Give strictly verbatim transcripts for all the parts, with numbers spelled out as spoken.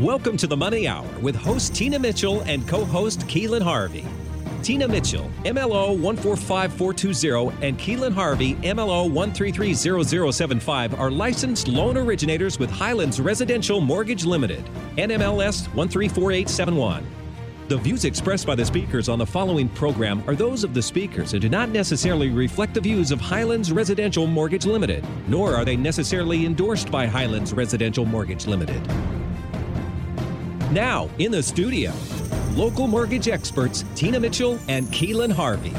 Welcome to the Money Hour with host Tina Mitchell and co-host Keelan Harvey. Tina Mitchell, M L O one four five four two zero, and Keelan Harvey, M L O one three three zero zero seven five, are licensed loan originators with Highlands Residential Mortgage Limited, N M L S one three four eight seven one. The views expressed by the speakers on the following program are those of the speakers and do not necessarily reflect the views of Highlands Residential Mortgage Limited, nor are they necessarily endorsed by Highlands Residential Mortgage Limited. Now, in the studio, local mortgage experts Tina Mitchell and Keelan Harvey.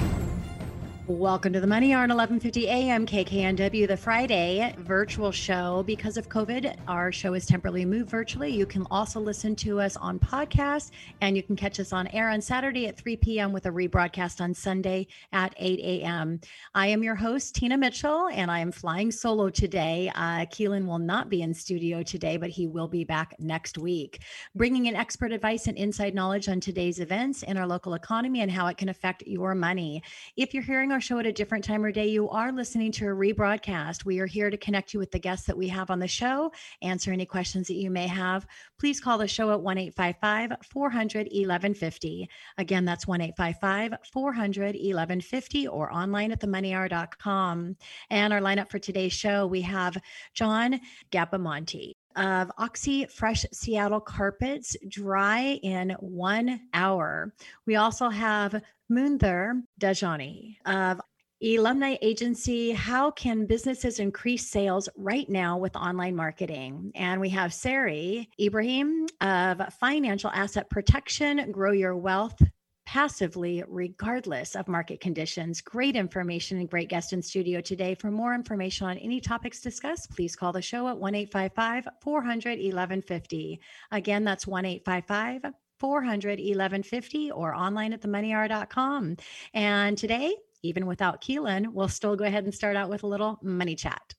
Welcome to the Money Hour on eleven fifty a.m. K K N W, the Friday virtual show. Because of COVID, our show is temporarily moved virtually. You can also listen to us on podcast, and you can catch us on air on Saturday at three p.m. with a rebroadcast on Sunday at eight a.m. I am your host, Tina Mitchell, and I am flying solo today. Uh, Keelan will not be in studio today, but he will be back next week, bringing in expert advice and inside knowledge on today's events in our local economy and how it can affect your money. If you're hearing our show at a different time or day, you are listening to a rebroadcast. We are here to connect you with the guests that we have on the show, answer any questions that you may have. Please call the show at one eight five five four zero zero one one five zero. Again, that's one eight five five four zero zero one one five zero, or online at the money hour dot com. And our lineup for today's show, we have John Gabbamonte of Oxi Fresh Seattle Carpets, dry in one hour. We also have Munther Dajani of Illumin Agency, how can businesses increase sales right now with online marketing? And we have Sarry Ibrahim of Financial Asset Protection, grow your wealth passively regardless of market conditions. Great information and great guest in studio today. For more information on any topics discussed, please call the show at one eight five five four zero zero one one five zero. Again, that's one eight five five four zero zero one one five zero, or online at the money hour dot com. And today, even without Keelan, we'll still go ahead and start out with a little money chat.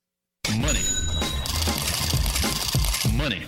Money. Money.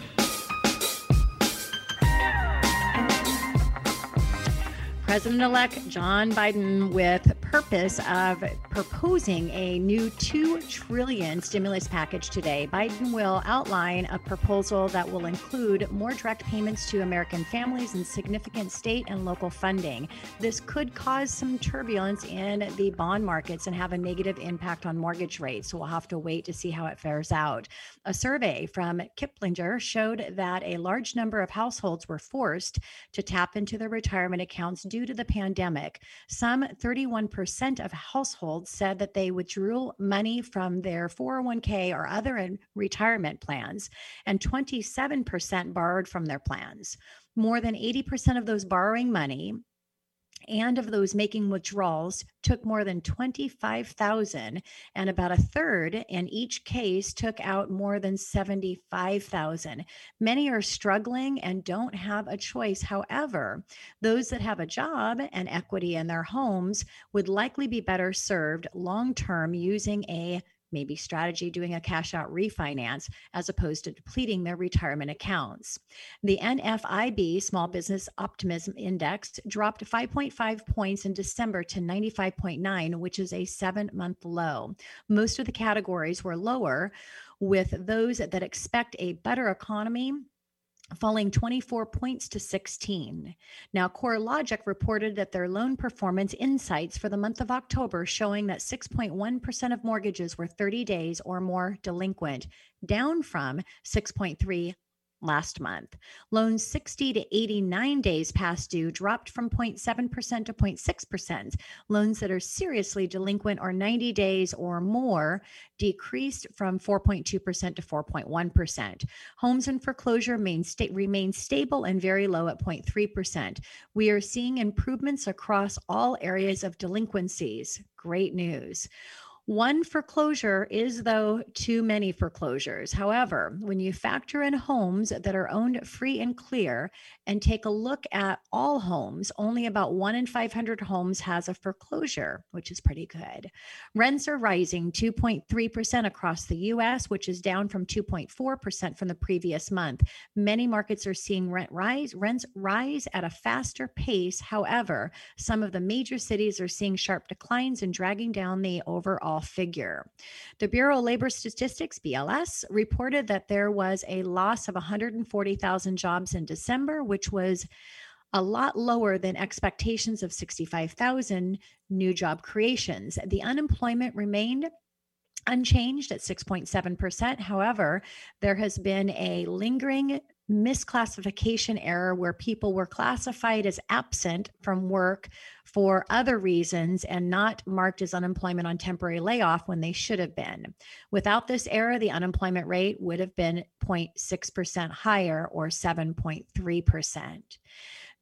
President-elect John Biden, with purpose of proposing a new two trillion dollars stimulus package today. Biden will outline a proposal that will include more direct payments to American families and significant state and local funding. This could cause some turbulence in the bond markets and have a negative impact on mortgage rates. So we'll have to wait to see how it fares out. A survey from Kiplinger showed that a large number of households were forced to tap into their retirement accounts due to the pandemic. Some thirty-one percent of households said that they withdrew money from their four oh one k or other retirement plans, and twenty-seven percent borrowed from their plans. More than eighty percent of those borrowing money and of those making withdrawals took more than twenty-five thousand dollars, and about a third in each case took out more than seventy-five thousand dollars. Many are struggling and don't have a choice. However, those that have a job and equity in their homes would likely be better served long-term using a maybe strategy doing a cash out refinance as opposed to depleting their retirement accounts. The N F I B Small Business Optimism Index dropped five point five points in December to ninety-five point nine, which is a seven month low. Most of the categories were lower, with those that expect a better economy falling twenty-four points to sixteen. Now, CoreLogic reported that their loan performance insights for the month of October showing that six point one percent of mortgages were thirty days or more delinquent, down from six point three percent last month. Loans sixty to eighty-nine days past due dropped from zero point seven percent to zero point six percent. Loans that are seriously delinquent or ninety days or more decreased from four point two percent to four point one percent. Homes in foreclosure remain stable and very low at zero point three percent. We are seeing improvements across all areas of delinquencies. Great news. One foreclosure is, though, too many foreclosures. However, when you factor in homes that are owned free and clear and take a look at all homes, only about one in five hundred homes has a foreclosure, which is pretty good. Rents are rising two point three percent across the U S, which is down from two point four percent from the previous month. Many markets are seeing rent rise, rents rise at a faster pace. However, some of the major cities are seeing sharp declines and dragging down the overall overall figure. The Bureau of Labor Statistics, B L S, reported that there was a loss of one hundred forty thousand jobs in December, which was a lot lower than expectations of sixty-five thousand new job creations. The unemployment remained unchanged at six point seven percent. However, there has been a lingering misclassification error where people were classified as absent from work for other reasons and not marked as unemployment on temporary layoff when they should have been. Without this error, the unemployment rate would have been zero point six percent higher, or seven point three percent.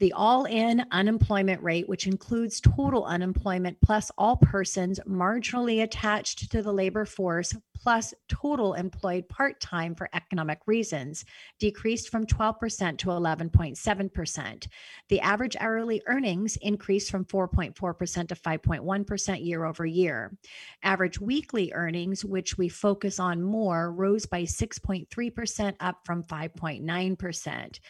The all-in unemployment rate, which includes total unemployment plus all persons marginally attached to the labor force plus total employed part-time for economic reasons, decreased from twelve percent to eleven point seven percent. The average hourly earnings increased from four point four percent to five point one percent year over year. Average weekly earnings, which we focus on more, rose by six point three percent, up from five point nine percent.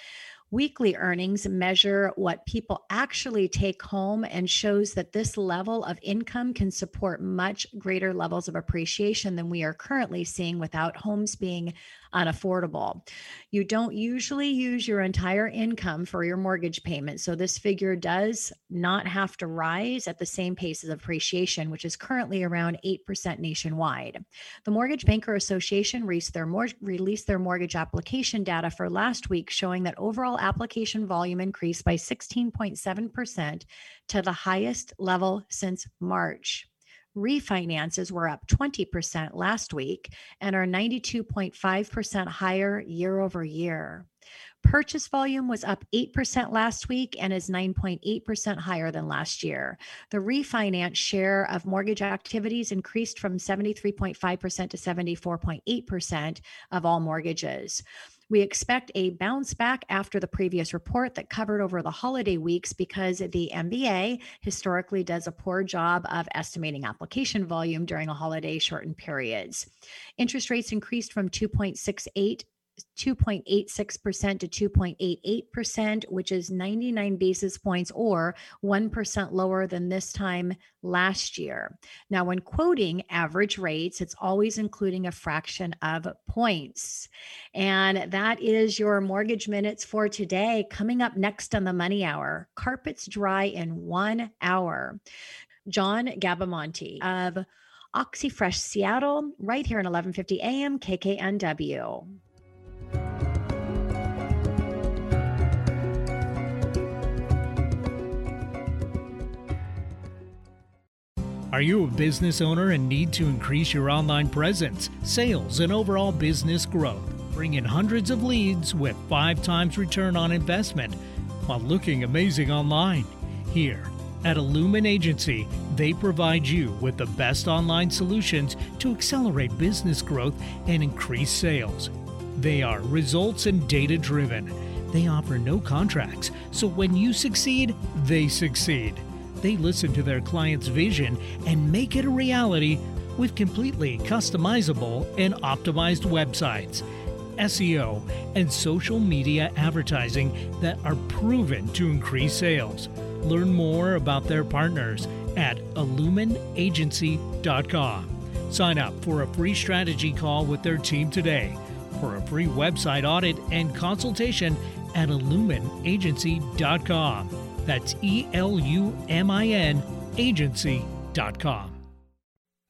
Weekly earnings measure what people actually take home and shows that this level of income can support much greater levels of appreciation than we are currently seeing without homes being unaffordable. You don't usually use your entire income for your mortgage payment, so this figure does not have to rise at the same pace as appreciation, which is currently around eight percent nationwide. The Mortgage Banker Association released their, mor- released their mortgage application data for last week, showing that overall application volume increased by sixteen point seven percent to the highest level since March. Refinances were up twenty percent last week and are ninety-two point five percent higher year over year. Purchase volume was up eight percent last week and is nine point eight percent higher than last year. The refinance share of mortgage activities increased from seventy-three point five percent to seventy-four point eight percent of all mortgages. We expect a bounce back after the previous report that covered over the holiday weeks because the M B A historically does a poor job of estimating application volume during a holiday shortened periods. Interest rates increased from two point six eight two point eight six percent to two point eight eight percent, which is ninety-nine basis points or one percent lower than this time last year. Now, when quoting average rates, it's always including a fraction of points. And that is your Mortgage Minutes for today. Coming up next on the Money Hour, carpets dry in one hour. John Gabbamonte of Oxi Fresh Seattle, right here at eleven fifty a.m. K K N W. Are you a business owner and need to increase your online presence, sales, and overall business growth? Bring in hundreds of leads with five times return on investment while looking amazing online. Here at Illumin Agency, they provide you with the best online solutions to accelerate business growth and increase sales. They are results and data-driven. They offer no contracts, so when you succeed, they succeed. They listen to their clients' vision and make it a reality with completely customizable and optimized websites, S E O, and social media advertising that are proven to increase sales. Learn more about their partners at illumin agency dot com. Sign up for a free strategy call with their team today for a free website audit and consultation at illumin agency dot com. That's E L U M I N agency dot com.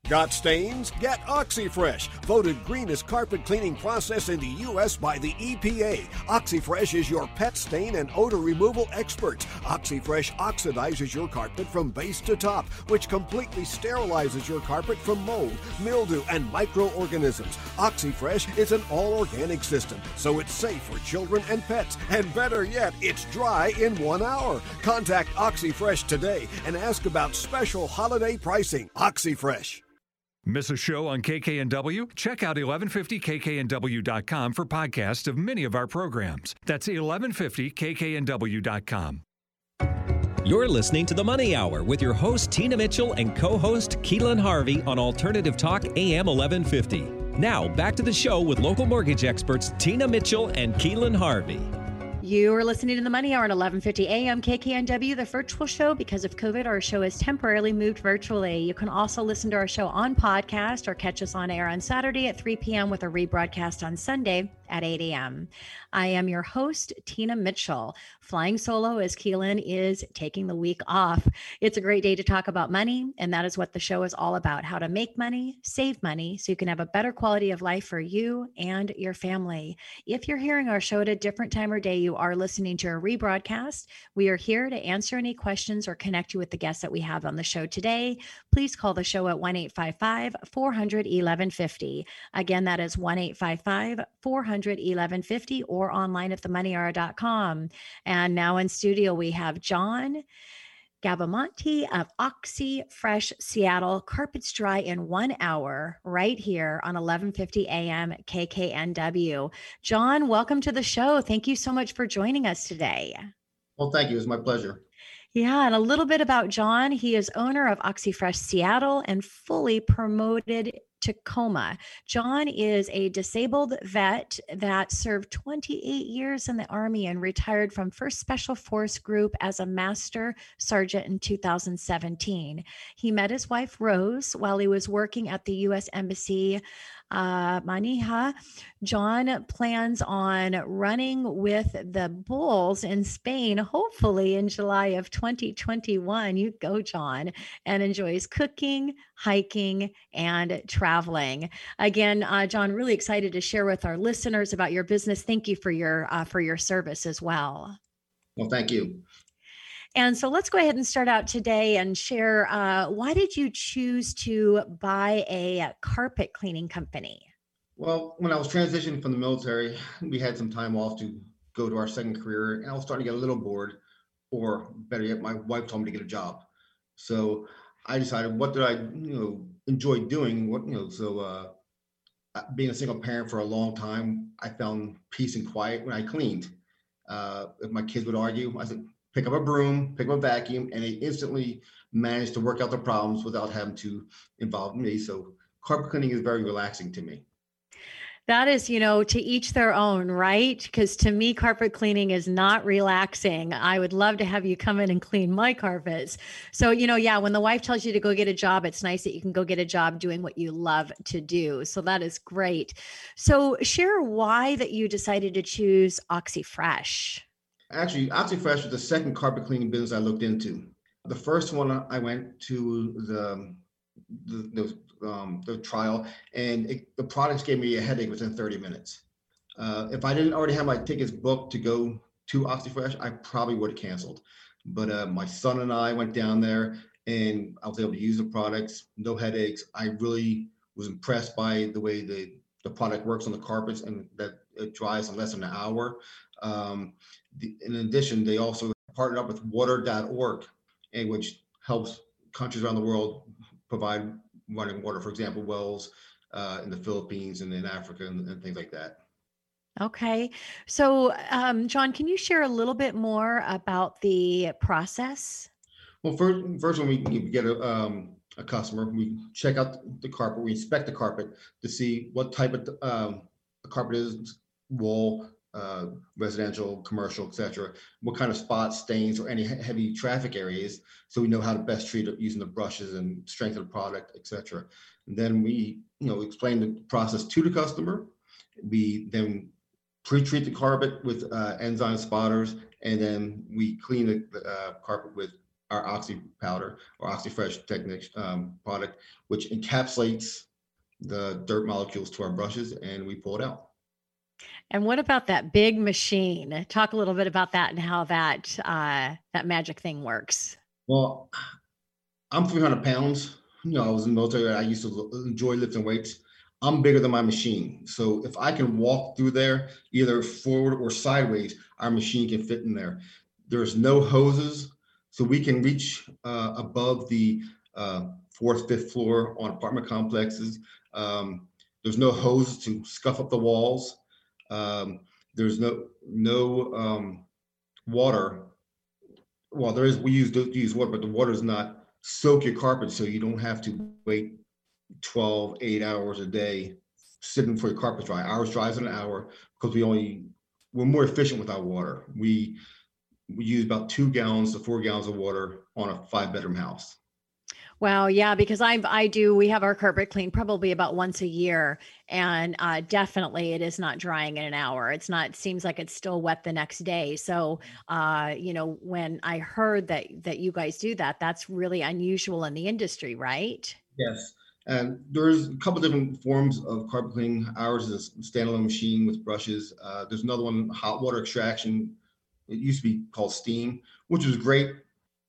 Got stains? Get OxyFresh. Voted greenest carpet cleaning process in the U S by the E P A. OxyFresh is your pet stain and odor removal experts. OxyFresh oxidizes your carpet from base to top, which completely sterilizes your carpet from mold, mildew, and microorganisms. OxyFresh is an all-organic system, so it's safe for children and pets. And better yet, it's dry in one hour. Contact OxyFresh today and ask about special holiday pricing. OxyFresh. Miss a show on K K N W? Check out eleven fifty K K N W dot com for podcasts of many of our programs. That's eleven fifty K K N W dot com. You're listening to The Money Hour with your host, Tina Mitchell, and co-host, Keelan Harvey, on Alternative Talk A M eleven fifty. Now, back to the show with local mortgage experts, Tina Mitchell and Keelan Harvey. You are listening to The Money Hour at eleven fifty a.m. K K N W, the virtual show. Because of COVID, our show is temporarily moved virtually. You can also listen to our show on podcast or catch us on air on Saturday at three p.m. with a rebroadcast on Sunday at eight a.m. I am your host, Tina Mitchell, flying solo as Keelan is taking the week off. It's a great day to talk about money, and that is what the show is all about, how to make money, save money, so you can have a better quality of life for you and your family. If you're hearing our show at a different time or day, you are listening to a rebroadcast. We are here to answer any questions or connect you with the guests that we have on the show today. Please call the show at one eight five five, four hundred, eleven fifty. Again, that is one eight five five, four hundred, eleven fifty or online at the money hour dot com. And now in studio, we have John Gabbamonte of Oxi Fresh Seattle. Carpets dry in one hour right here on eleven fifty a.m. K K N W. John, welcome to the show. Thank you so much for joining us today. Well, thank you. It's my pleasure. Yeah. And a little bit about John. He is owner of Oxi Fresh Seattle and fully promoted Tacoma. John is a disabled vet that served twenty-eight years in the Army and retired from First Special Force Group as a master sergeant in two thousand seventeen. He met his wife, Rose, while he was working at the U S Embassy, uh, Manihah. John plans on running with the Bulls in Spain, hopefully in July of twenty twenty-one. You go, John, and enjoys cooking, hiking, and traveling. Again, uh, John, really excited to share with our listeners about your business. Thank you for your, uh, for your service as well. Well, thank you. And so let's go ahead and start out today and share, uh, why did you choose to buy a carpet cleaning company? Well, when I was transitioning from the military, we had some time off to go to our second career, and I was starting to get a little bored, or better yet, my wife told me to get a job. So I decided, what did I, you know, enjoy doing? What, you know, so uh, being a single parent for a long time, I found peace and quiet when I cleaned. Uh, if my kids would argue, I said, pick up a broom, pick up a vacuum, and they instantly managed to work out their problems without having to involve me. So carpet cleaning is very relaxing to me. That is, you know, to each their own, right? Because to me, carpet cleaning is not relaxing. I would love to have you come in and clean my carpets. So, you know, yeah, when the wife tells you to go get a job, it's nice that you can go get a job doing what you love to do. So that is great. So share why that you decided to choose Oxi Fresh. Actually, Oxi Fresh was the second carpet cleaning business I looked into. The first one, I went to the the, the, um, the trial, and it, the products gave me a headache within thirty minutes. Uh, if I didn't already have my tickets booked to go to Oxi Fresh, I probably would have canceled. But uh, my son and I went down there, and I was able to use the products, no headaches. I really was impressed by the way the, the product works on the carpets, and that it dries in less than an hour. Um, the, in addition, they also partnered up with water dot org, and which helps countries around the world provide running water, for example, wells uh, in the Philippines and in Africa and, and things like that. Okay. So, um, John, can you share a little bit more about the process? Well, first, first when we get a, um, a customer, we check out the carpet, we inspect the carpet to see what type of um, carpet is, wall, uh, residential, commercial, et cetera, what kind of spots, stains, or any heavy traffic areas, so we know how to best treat it using the brushes and strength of the product, et cetera. And then we, you know, explain the process to the customer. We then pre-treat the carpet with uh, enzyme spotters, and then we clean the uh, carpet with our Oxi powder or Oxi Fresh Technic um, product, which encapsulates the dirt molecules to our brushes, and we pull it out. And what about that big machine? Talk a little bit about that and how that uh, that magic thing works. Well, I'm three hundred pounds. You know, I was in the military. I used to enjoy lifting weights. I'm bigger than my machine. So if I can walk through there, either forward or sideways, our machine can fit in there. There's no hoses. So we can reach uh, above the uh, fourth, fifth floor on apartment complexes. Um, there's no hoses to scuff up the walls. Um, there's no no um, water. Well, there is. We use use water, but the water is not soak your carpet, so you don't have to wait twelve, eight hours a day sitting for your carpet dry. Ours dries in an hour because we only we're more efficient with our water. We we use about two gallons to four gallons of water on a five bedroom house. Wow. Yeah. Because I I do, we have our carpet cleaned probably about once a year, and uh, definitely it is not drying in an hour. It's not, seems like it's still wet the next day. So, uh, you know, when I heard that, that you guys do that, that's really unusual in the industry, right? Yes. And there's a couple different forms of carpet cleaning. Ours is a standalone machine with brushes. Uh, there's another one, hot water extraction. It used to be called steam, which was great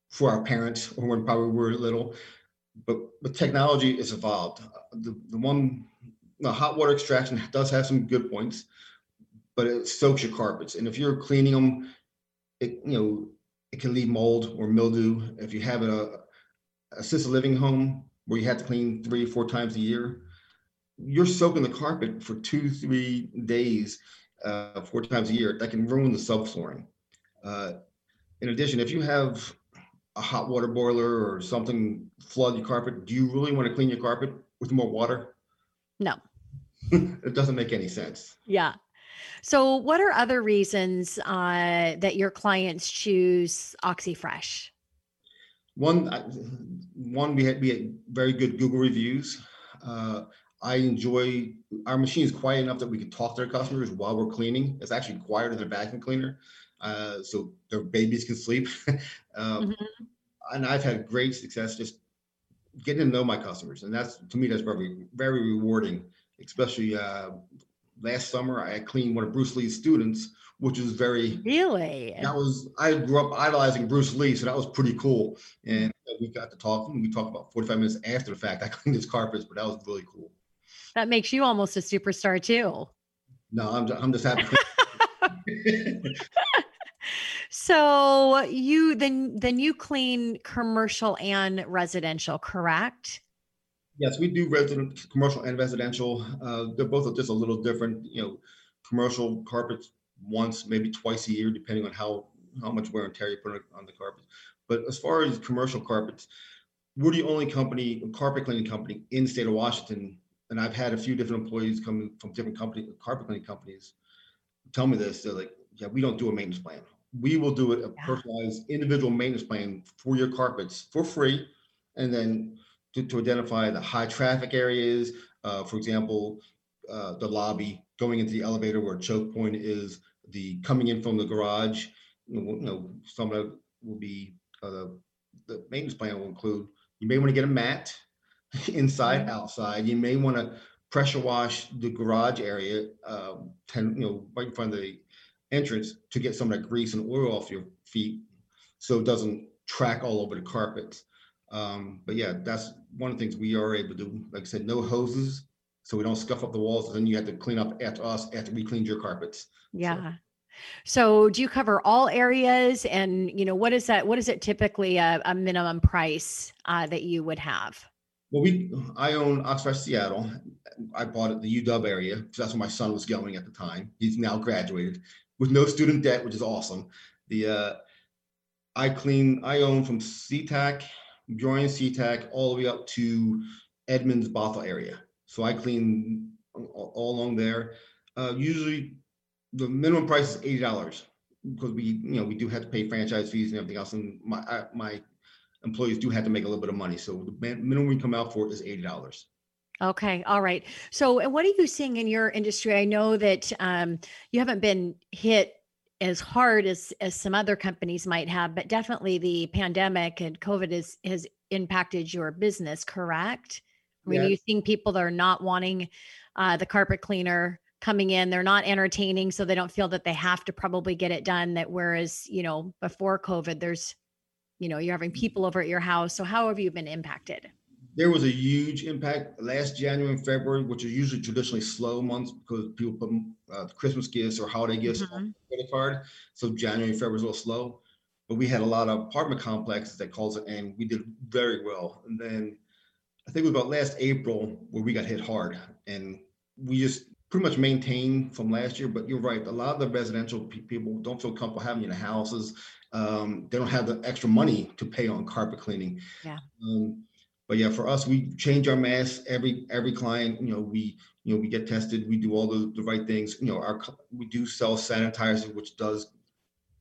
for our parents or when probably we were little. But the technology is evolved. The, the one, the hot water extraction does have some good points, but it soaks your carpets. And if you're cleaning them, it, you know, it can leave mold or mildew. If you have a assisted living home where you have to clean three or four times a year, you're soaking the carpet for two, three days, uh, four times a year. That can ruin the subflooring. Uh, in addition, if you have a hot water boiler or something flood your carpet, do you really want to clean your carpet with more water? No. It doesn't make any sense. Yeah. So what are other reasons uh, that your clients choose Oxi Fresh? One, I, one we had we had very good Google reviews. Uh, I enjoy, our machine is quiet enough that we can talk to our customers while we're cleaning. It's actually quieter than a vacuum cleaner. Uh, so their babies can sleep. um, mm-hmm. And I've had great success just getting to know my customers. And that's, to me, that's very, very rewarding, especially uh, last summer, I cleaned one of Bruce Lee's students, which was very, really, that was, I grew up idolizing Bruce Lee. So that was pretty cool. And we got to talk, and we talked about forty-five minutes after the fact. I cleaned his carpets, but that was really cool. That makes you almost a superstar too. No, I'm, I'm just happy. So you then then you clean commercial and residential, correct? Yes, we do resident, commercial and residential. Uh, they're both just a little different. You know, commercial carpets once, maybe twice a year, depending on how how much wear and tear you put on the carpet. But as far as commercial carpets, we're the only company, carpet cleaning company in the state of Washington, and I've had a few different employees come from different company, carpet cleaning companies tell me this. They're like, yeah, we don't do a maintenance plan. We will do it a yeah. personalized individual maintenance plan for your carpets for free. And then to, to identify the high traffic areas, uh, for example, uh, the lobby, going into the elevator where a choke point is, the coming in from the garage, you know, you know some of that will be, uh, the maintenance plan will include, you may want to get a mat inside, mm-hmm. outside. You may want to pressure wash the garage area, uh, ten, you know, right in front of the entrance to get some of that grease and oil off your feet so it doesn't track all over the carpets. Um, but yeah, that's one of the things we are able to do. Like I said, no hoses, so we don't scuff up the walls. And then you have to clean up after us after we cleaned your carpets. Yeah. So. so do you cover all areas? And, you know, what is that? What is it typically a, a minimum price uh, that you would have? Well, we I own Oxi Fresh Seattle. I bought it the U W area because that's where my son was going at the time. He's now graduated with no student debt, which is awesome. The uh, I clean I own from SeaTac, Bjorn SeaTac, all the way up to Edmonds Bothell area. So I clean all, all along there. Uh, usually, the minimum price is eighty dollars because we you know we do have to pay franchise fees and everything else, and my I, my. employees do have to make a little bit of money. So the minimum we come out for is eighty dollars. Okay. All right. So what are you seeing in your industry? I know that um, you haven't been hit as hard as, as some other companies might have, but definitely the pandemic and COVID is, has impacted your business, correct? I mean, yes. Are you seeing people that are not wanting uh, the carpet cleaner coming in? They're not entertaining, so they don't feel that they have to probably get it done. That whereas, you know, before COVID, there's you know, you're having people over at your house. So how have you been impacted? There was a huge impact last January and February, which are usually traditionally slow months because people put uh, Christmas gifts or holiday gifts mm-hmm. on the credit card. So January and February was a little slow, but we had a lot of apartment complexes that calls it and we did very well. And then I think it was about last April where we got hit hard and we just pretty much maintained from last year, but you're right. A lot of the residential pe- people don't feel comfortable having you in the houses. Um, they don't have the extra money to pay on carpet cleaning. Yeah. Um, But yeah, for us, we change our masks every every client. You know, we you know we get tested. We do all the, the right things. You know, our we do sell sanitizer, which does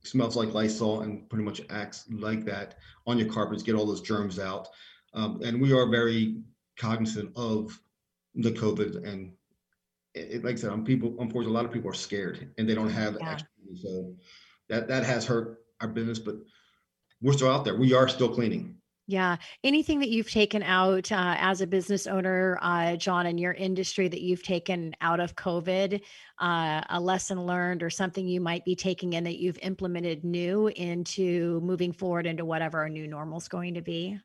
smells like Lysol and pretty much acts like that on your carpets. Get all those germs out, um, and we are very cognizant of the COVID. And it, like I said, I'm people. Unfortunately, a lot of people are scared and they don't have yeah. extra. So that that has hurt our business, but we're still out there. We are still cleaning. Yeah. Anything that you've taken out uh, as a business owner, uh, John, in your industry that you've taken out of COVID, uh, a lesson learned or something you might be taking in that you've implemented new into moving forward into whatever our new normal is going to be?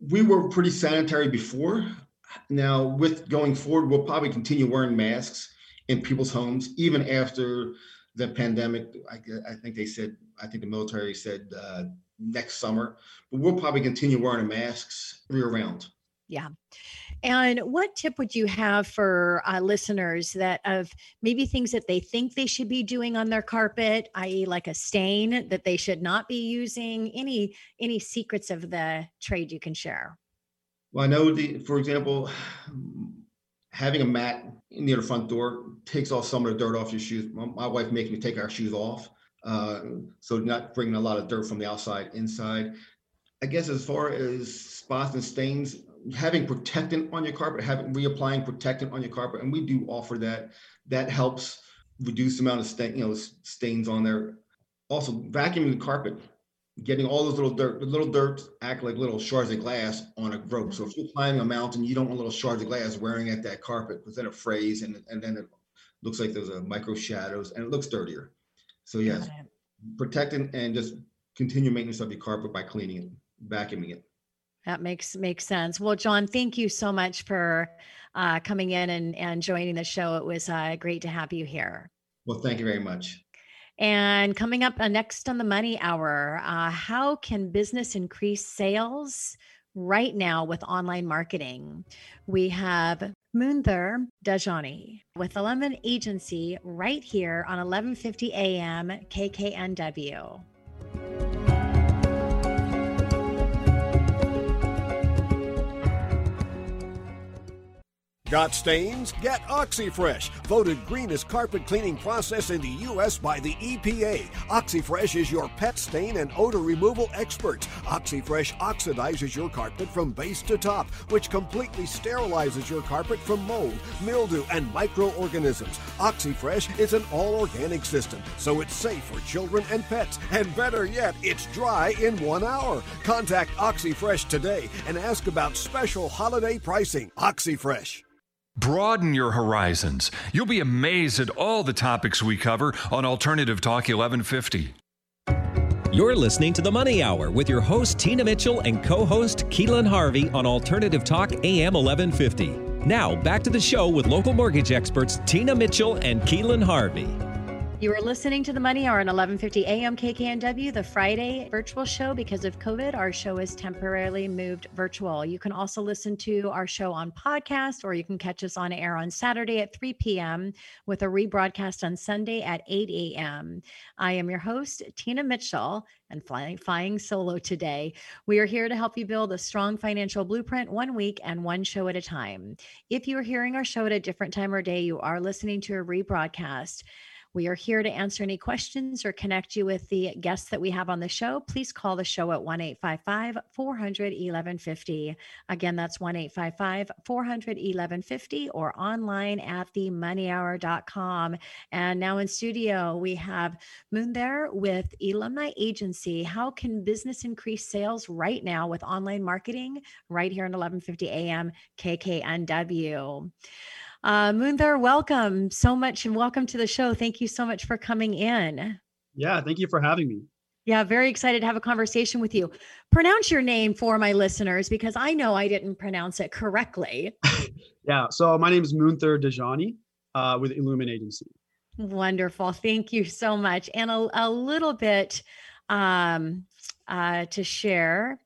We were pretty sanitary before. Now, with going forward, we'll probably continue wearing masks in people's homes, even after the pandemic. I, I think they said, I think the military said, uh, next summer, but we'll probably continue wearing masks year round. Yeah. And what tip would you have for uh, listeners that of maybe things that they think they should be doing on their carpet, that is like a stain that they should not be using? Any, any secrets of the trade you can share? Well, I know the, for example, having a mat near the front door takes off some of the dirt off your shoes. My, my wife makes me take our shoes off. Uh, so not bringing a lot of dirt from the outside inside. I guess as far as spots and stains, having protectant on your carpet, having reapplying protectant on your carpet, and we do offer that. That helps reduce the amount of stain, you know, stains on there. Also, vacuuming the carpet, getting all those little dirt. The little dirt act like little shards of glass on a rope. So if you're climbing a mountain, you don't want little shards of glass wearing at that carpet because then it frays and and then it looks like there's a micro shadows and it looks dirtier. So yes, protecting and just continue maintenance of your carpet by cleaning it, vacuuming it. That makes makes sense. Well, John, thank you so much for uh, coming in and, and joining the show. It was uh, great to have you here. Well, thank you very much. And coming up next on the Money Hour, uh, how can business increase sales right now with online marketing? We have Munther Dajani with Illumin Agency right here on eleven fifty a.m. K K N W. Got stains? Get Oxi Fresh, voted greenest carpet cleaning process in the U S by the E P A. Oxi Fresh is your pet stain and odor removal experts. Oxi Fresh oxidizes your carpet from base to top, which completely sterilizes your carpet from mold, mildew, and microorganisms. Oxi Fresh is an all-organic system, so it's safe for children and pets. And better yet, it's dry in one hour. Contact Oxi Fresh today and ask about special holiday pricing. Oxi Fresh. Broaden your horizons. You'll be amazed at all the topics we cover on Alternative Talk eleven fifty. You're listening to The Money Hour with your host, Tina Mitchell, and co-host Keelan Harvey on Alternative Talk A M eleven fifty. Now, back to the show with local mortgage experts Tina Mitchell and Keelan Harvey. You are listening to The Money Hour on eleven fifty a.m. K K N W, the Friday virtual show. Because of COVID, our show is temporarily moved virtual. You can also listen to our show on podcast, or you can catch us on air on Saturday at three p.m. with a rebroadcast on Sunday at eight a.m. I am your host, Tina Mitchell, and flying, flying solo today. We are here to help you build a strong financial blueprint one week and one show at a time. If you are hearing our show at a different time or day, you are listening to a rebroadcast. We are here to answer any questions or connect you with the guests that we have on the show. Please call the show at one eight five five, four hundred, eleven fifty. Again, that's one eight five five, four hundred, eleven fifty or online at the money hour dot com. And now in studio, we have Munther with Illumin Agency. How can business increase sales right now with online marketing? Right here on eleven fifty a.m. K K N W. Uh, Munther, welcome so much and welcome to the show. Thank you so much for coming in. Yeah, thank you for having me. Yeah, very excited to have a conversation with you. Pronounce your name for my listeners because I know I didn't pronounce it correctly. Yeah, so my name is Munther Dajani uh, with Illumin Agency. Wonderful. Thank you so much. And a, a little bit um, uh, to share.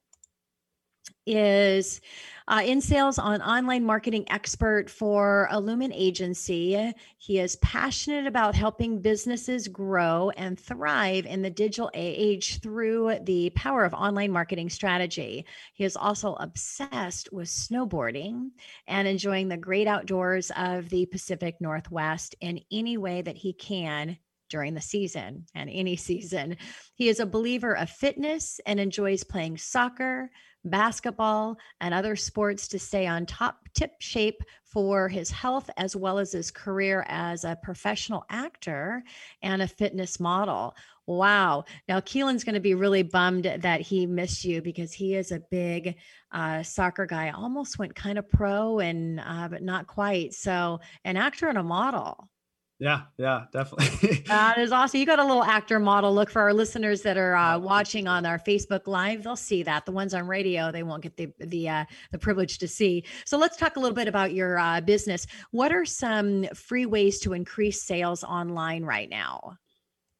is uh, in sales on online marketing expert for Illumin Agency. He is passionate about helping businesses grow and thrive in the digital age through the power of online marketing strategy. He is also obsessed with snowboarding and enjoying the great outdoors of the Pacific Northwest in any way that he can during the season and any season. He is a believer of fitness and enjoys playing soccer, basketball, and other sports to stay on top tip shape for his health, as well as his career as a professional actor and a fitness model. Wow. Now, Keelan's going to be really bummed that he missed you, because he is a big uh, soccer guy. Almost went kind of pro, and uh, but not quite. So an actor and a model. Yeah, yeah, definitely. That is awesome. You got a little actor model look. For our listeners that are uh, watching on our Facebook Live, they'll see that. The ones on radio, they won't get the the uh, the privilege to see. So let's talk a little bit about your uh, business. What are some free ways to increase sales online right now?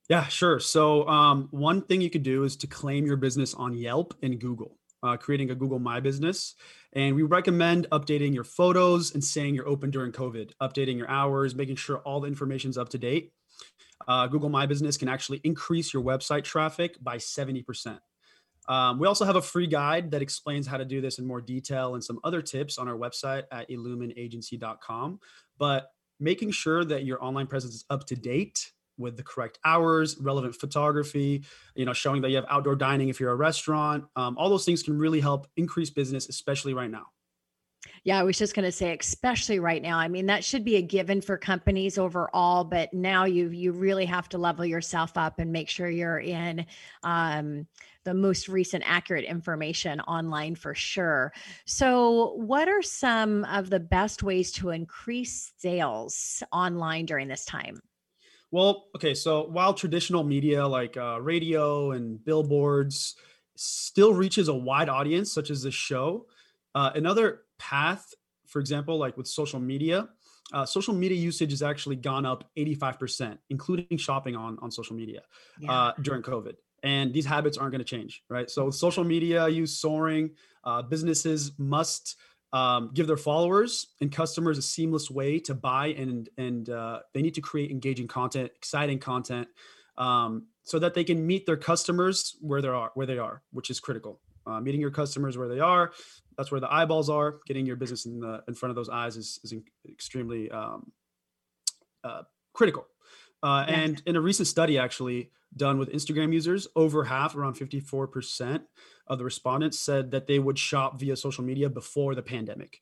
Yeah, sure. So um, one thing you could do is to claim your business on Yelp and Google, uh, creating a Google My Business. And we recommend updating your photos and saying you're open during COVID, updating your hours, making sure all the information's up to date. Uh, Google My Business can actually increase your website traffic by seventy percent. Um, we also have a free guide that explains how to do this in more detail and some other tips on our website at illumin agency dot com. But making sure that your online presence is up to date with the correct hours, relevant photography, you know, showing that you have outdoor dining if you're a restaurant. Um, all those things can really help increase business, especially right now. Yeah, I was just going to say, especially right now. I mean, that should be a given for companies overall, but now you you really have to level yourself up and make sure you're in um, the most recent accurate information online for sure. So what are some of the best ways to increase sales online during this time? Well, okay, so while traditional media like uh, radio and billboards still reaches a wide audience, such as this show, uh, another path, for example, like with social media, uh, social media usage has actually gone up eighty-five percent, including shopping on, on social media yeah. uh, during COVID. And these habits aren't going to change, right? So with social media use soaring, uh, businesses must Um, give their followers and customers a seamless way to buy, and and uh, they need to create engaging content, exciting content, um, so that they can meet their customers where they are, where they are, which is critical. Uh, meeting your customers where they are, that's where the eyeballs are. Getting your business in the in front of those eyes is is extremely um, uh, critical. Uh, and in a recent study actually done with Instagram users, over half, around fifty-four percent of the respondents said that they would shop via social media before the pandemic.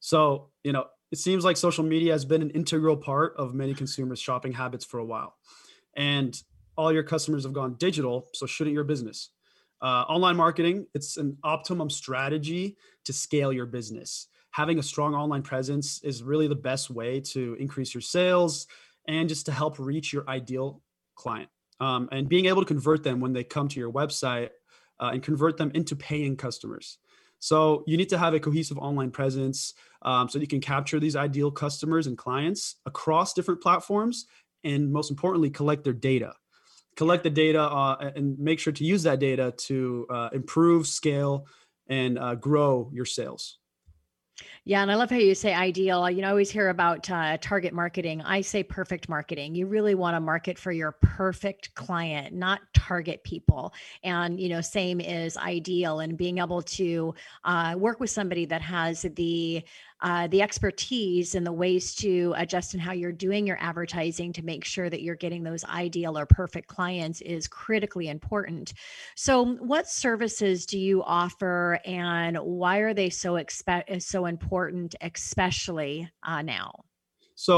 So, you know, it seems like social media has been an integral part of many consumers' shopping habits for a while. And all your customers have gone digital, so shouldn't your business? Uh, online marketing, it's an optimum strategy to scale your business. Having a strong online presence is really the best way to increase your sales, and just to help reach your ideal client, um, and being able to convert them when they come to your website uh, and convert them into paying customers. So you need to have a cohesive online presence um, so you can capture these ideal customers and clients across different platforms, and most importantly, collect their data. Collect the data uh, and make sure to use that data to uh, improve, scale, and uh, grow your sales. Yeah. And I love how you say ideal. You know, I always hear about uh, target marketing. I say perfect marketing. You really want to market for your perfect client, not target people. And, you know, same is ideal, and being able to uh, work with somebody that has the Uh, the expertise and the ways to adjust in how you're doing your advertising to make sure that you're getting those ideal or perfect clients is critically important. So what services do you offer, and why are they so expe- so important, especially uh, now? So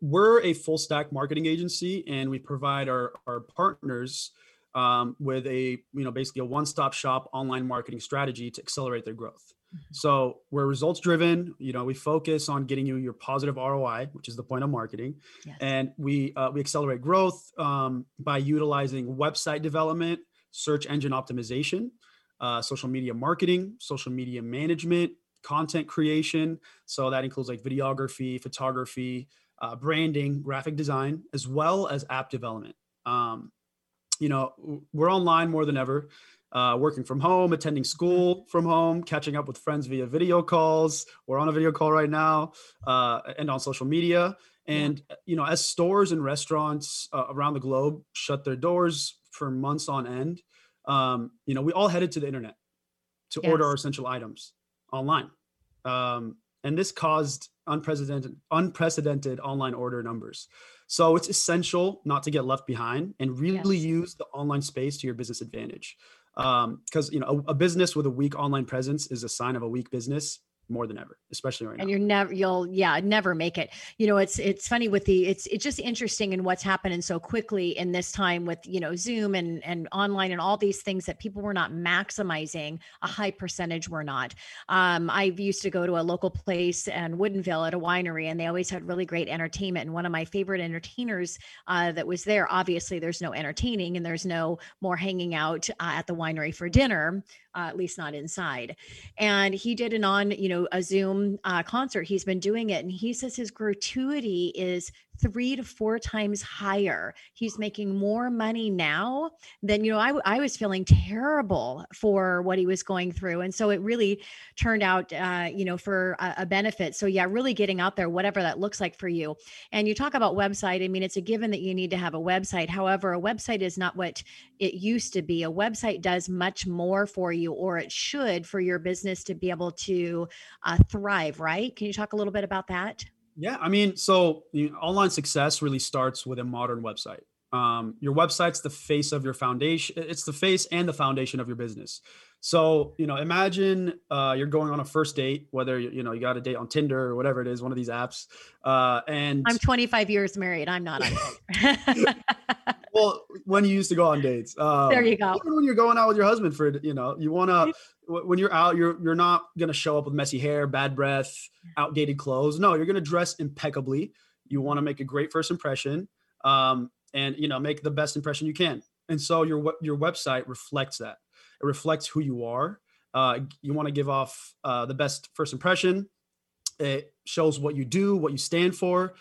we're a full stack marketing agency, and we provide our, our partners um, with a, you know, basically a one-stop shop online marketing strategy to accelerate their growth. So we're results driven. You know, we focus on getting you your positive R O I, which is the point of marketing. Yes. And we uh, we accelerate growth um, by utilizing website development, search engine optimization, uh, social media marketing, social media management, content creation. So that includes like videography, photography, uh, branding, graphic design, as well as app development. Um, you know, we're online more than ever. uh, working from home, attending school from home, catching up with friends via video calls. We're on a video call right now, uh, and on social media. And, you know, as stores and restaurants uh, around the globe shut their doors for months on end, um, you know, we all headed to the internet to yes. order our essential items online. Um, and this caused unprecedented, unprecedented online order numbers. So it's essential not to get left behind and really yes. use the online space to your business advantage. Um, because, you know, a, a business with a weak online presence is a sign of a weak business. More than ever, especially right now. And you're never, you'll, yeah, never make it. You know, it's, it's funny with the, it's, it's just interesting in what's happening so quickly in this time with, you know, Zoom and, and online and all these things that people were not maximizing. A high percentage were not. Um, I used to go to a local place in Woodinville at a winery, and they always had really great entertainment. And one of my favorite entertainers uh, that was there, obviously there's no entertaining and there's no more hanging out uh, at the winery for dinner, uh, at least not inside. And he did an on, you know, a Zoom uh, concert. He's been doing it. And he says his gratuity is three to four times higher. He's making more money now than, you know, I, I was feeling terrible for what he was going through. And so it really turned out, uh, you know, for a, a benefit. So yeah, really getting out there, whatever that looks like for you. And you talk about website. I mean, it's a given that you need to have a website. However, a website is not what it used to be. A website does much more for you, or it should, for your business to be able to uh, thrive, right? Can you talk a little bit about that? Yeah. I mean, so you know, online success really starts with a modern website. Um, your website's the face of your foundation. It's the face and the foundation of your business. So, you know, imagine uh, you're going on a first date, whether, you know, you got a date on Tinder or whatever it is, one of these apps. Uh, and I'm twenty-five years married. I'm not on Tinder. Well, when you used to go on dates. Um, there you go. Even when you're going out with your husband for, you know, you want to, when you're out, you're you're not going to show up with messy hair, bad breath, outdated clothes. No, you're going to dress impeccably. You want to make a great first impression, um, and, you know, make the best impression you can. And so your your website reflects that. It reflects who you are. Uh, you want to give off uh, the best first impression. It shows what you do, what you stand for.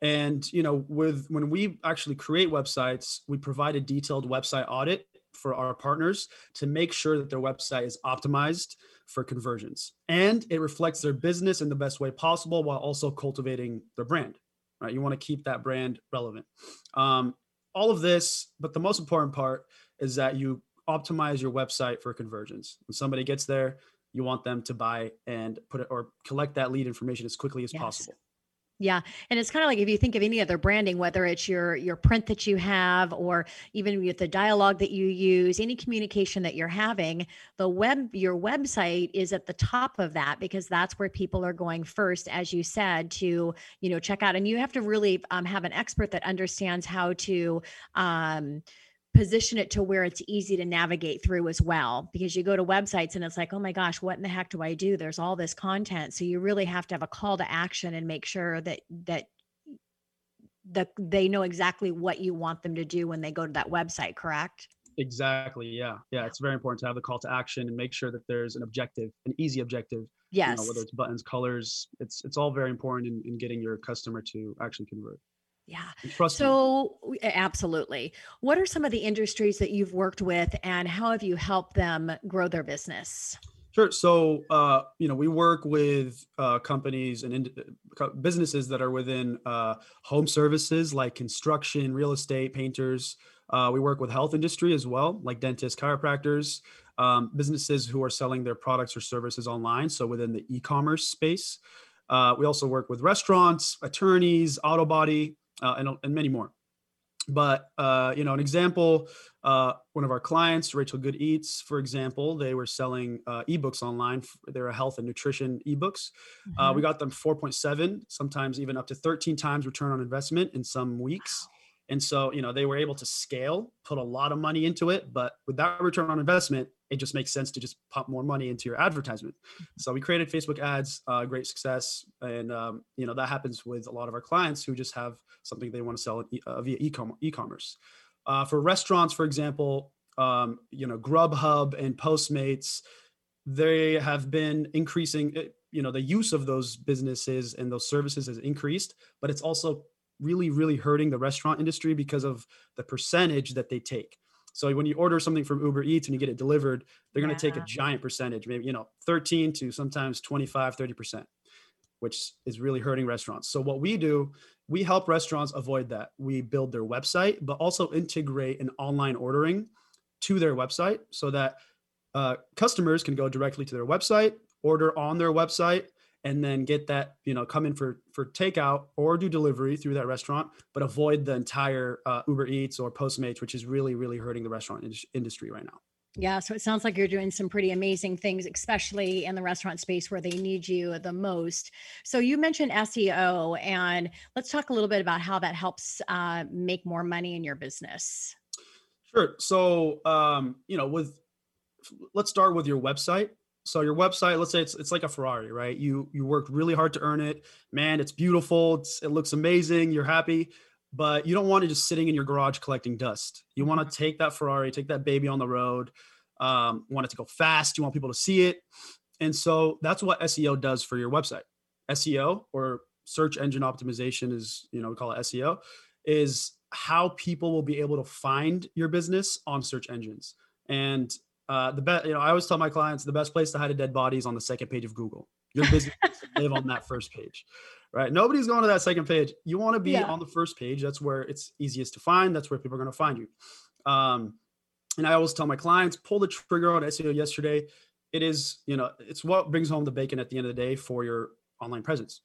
And, you know, with, when we actually create websites, we provide a detailed website audit for our partners to make sure that their website is optimized for conversions, and it reflects their business in the best way possible while also cultivating their brand, right? You want to keep that brand relevant. Um, all of this, but the most important part is that you optimize your website for conversions. When somebody gets there, you want them to buy and put it or collect that lead information as quickly as yes. possible. Yeah. And it's kind of like, if you think of any other branding, whether it's your, your print that you have, or even with the dialogue that you use, any communication that you're having, the web, your website is at the top of that, because that's where people are going first, as you said, to, you know, check out. And you have to really um, have an expert that understands how to, um, position it to where it's easy to navigate through as well, because you go to websites and it's like, oh my gosh, what in the heck do I do? There's all this content. So you really have to have a call to action and make sure that, that, that they know exactly what you want them to do when they go to that website, correct? Exactly. Yeah. Yeah. It's very important to have the call to action and make sure that there's an objective, an easy objective. Yes. You know, whether it's buttons, colors, it's, it's all very important in, in getting your customer to actually convert. Yeah. So absolutely. What are some of the industries that you've worked with, and how have you helped them grow their business? Sure. So, uh, you know, we work with uh, companies and in- businesses that are within uh, home services, like construction, real estate, painters. Uh, we work with health industry as well, like dentists, chiropractors, um, businesses who are selling their products or services online. So within the e-commerce space, uh, we also work with restaurants, attorneys, auto body, Uh, and, and many more. But, uh, you know, an example, uh, one of our clients, Rachel Good Eats, for example, they were selling uh, ebooks online. They were health and nutrition ebooks. Mm-hmm. Uh, we got them four point seven, sometimes even up to thirteen times return on investment in some weeks. Wow. And so, you know, they were able to scale, put a lot of money into it, but with that return on investment, it just makes sense to just pump more money into your advertisement. So we created Facebook ads, uh, great success. And, um, you know, that happens with a lot of our clients who just have something they want to sell uh, via e-commerce. Uh, for restaurants, for example, um, you know, Grubhub and Postmates, they have been increasing, you know, the use of those businesses and those services has increased, but it's also really, really hurting the restaurant industry because of the percentage that they take. So when you order something from Uber Eats and you get it delivered, they're going to yeah. take a giant percentage, maybe, you know, thirteen to sometimes twenty-five, thirty percent, which is really hurting restaurants. So what we do, we help restaurants avoid that. We build their website, but also integrate an online ordering to their website so that uh, customers can go directly to their website, order on their website, and then get that, you know, come in for, for takeout or do delivery through that restaurant, but avoid the entire uh, Uber Eats or Postmates, which is really, really hurting the restaurant in- industry right now. Yeah. So it sounds like you're doing some pretty amazing things, especially in the restaurant space where they need you the most. So you mentioned S E O, and let's talk a little bit about how that helps uh, make more money in your business. Sure. So, um, you know, with, let's start with your website. So your website, let's say it's it's like a Ferrari, right? You you worked really hard to earn it, man. It's beautiful. It's, it looks amazing. You're happy, but you don't want it just sitting in your garage collecting dust. You want to take that Ferrari, take that baby on the road. Um, want it to go fast. You want people to see it, and so that's what S E O does for your website. S E O, or search engine optimization, is you know we call it S E O, is how people will be able to find your business on search engines. And Uh, the best, you know, I always tell my clients the best place to hide a dead body is on the second page of Google. Your business live on that first page, right? Nobody's going to that second page. You want to be yeah. on the first page. That's where it's easiest to find. That's where people are going to find you. Um, and I always tell my clients, pull the trigger on S E O yesterday. It is, you know, it's what brings home the bacon at the end of the day for your online presence.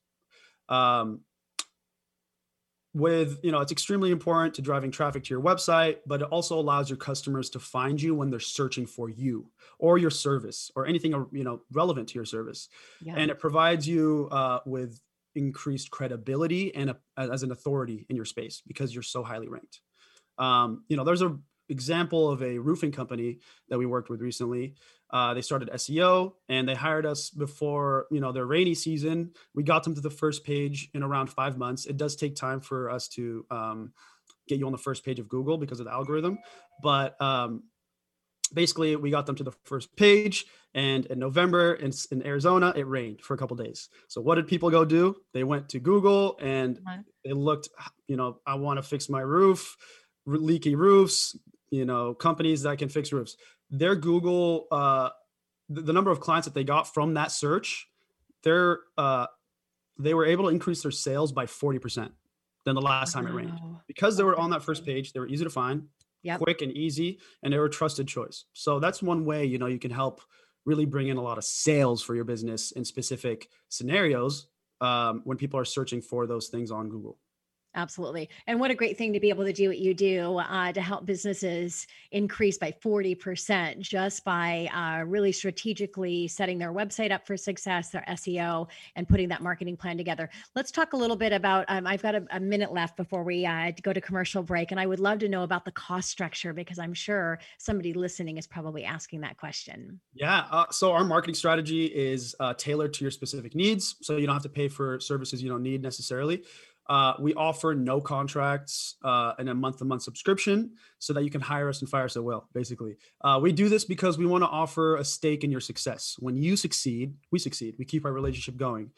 Um, with, you know, it's extremely important to driving traffic to your website, but it also allows your customers to find you when they're searching for you or your service or anything, you know, relevant to your service. Yeah. And it provides you uh, with increased credibility and a, as an authority in your space because you're so highly ranked. Um, you know, there's an example of a roofing company that we worked with recently. Uh, they started S E O and they hired us before, you know, their rainy season. We got them to the first page in around five months. It does take time for us to um, get you on the first page of Google because of the algorithm. But um, basically, we got them to the first page. And in November in, in Arizona, it rained for a couple of days. So what did people go do? They went to Google and they looked, you know, I want to fix my roof, leaky roofs, you know, companies that can fix roofs. Their Google, uh, the, the number of clients that they got from that search, they're, uh, they were able to increase their sales by forty percent than the last wow. time it rained. Because they were on that first page, they were easy to find, yep. quick and easy, and they were a trusted choice. So that's one way, you know, you can help really bring in a lot of sales for your business in specific scenarios um, when people are searching for those things on Google. Absolutely. And what a great thing to be able to do what you do uh, to help businesses increase by forty percent just by uh, really strategically setting their website up for success, their S E O, and putting that marketing plan together. Let's talk a little bit about, um, I've got a, a minute left before we uh, go to commercial break. And I would love to know about the cost structure, because I'm sure somebody listening is probably asking that question. Yeah. Uh, so our marketing strategy is uh, tailored to your specific needs. So you don't have to pay for services you don't need necessarily. Uh, we offer no contracts uh, and a month-to-month subscription so that you can hire us and fire us at will, basically. Uh, we do this because we want to offer a stake in your success. When you succeed, we succeed. We keep our relationship going.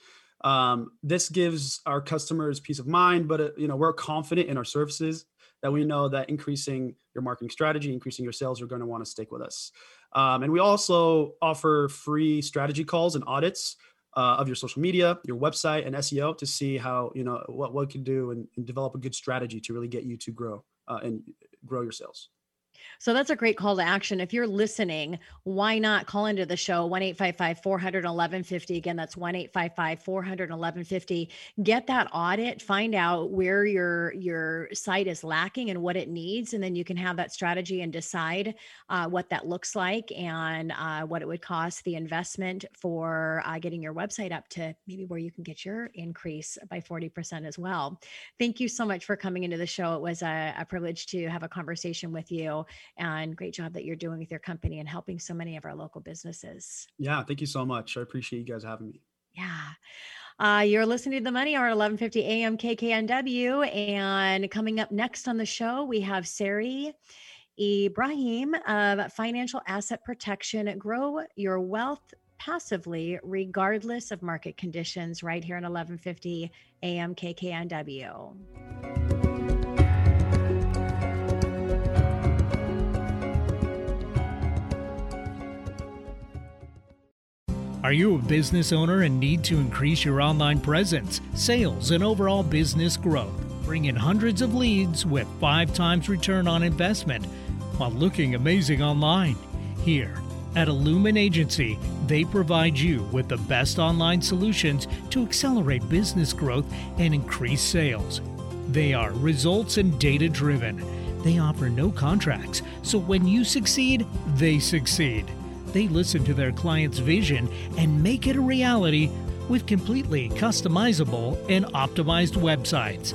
Um, this gives our customers peace of mind, but uh, you know, we're confident in our services that we know that increasing your marketing strategy, increasing your sales, you're going to want to stick with us. Um, and we also offer free strategy calls and audits Uh, of your social media, your website, and S E O to see how, you know, what what can do and, and develop a good strategy to really get you to grow uh, and grow your sales. So that's a great call to action. If you're listening, why not call into the show, one eight five five, four one one, one five zero. Again, that's one eight five five, four one one, one five zero. Get that audit, find out where your, your site is lacking and what it needs. And then you can have that strategy and decide uh, what that looks like and uh, what it would cost, the investment for uh, getting your website up to maybe where you can get your increase by forty percent as well. Thank you so much for coming into the show. It was a, a privilege to have a conversation with you. And great job that you're doing with your company and helping so many of our local businesses. Yeah, thank you so much. I appreciate you guys having me. Yeah. Uh, you're listening to The Money Hour at eleven fifty a.m. K K N W. And coming up next on the show, we have Sarry Ibrahim of Financial Asset Protection. Grow your wealth passively, regardless of market conditions, right here at eleven fifty a.m. K K N W. Are you a business owner and need to increase your online presence, sales, and overall business growth? Bring in hundreds of leads with five times return on investment while looking amazing online. Here at Illumin Agency, they provide you with the best online solutions to accelerate business growth and increase sales. They are results and data-driven. They offer no contracts, so when you succeed, they succeed. They listen to their client's vision and make it a reality with completely customizable and optimized websites,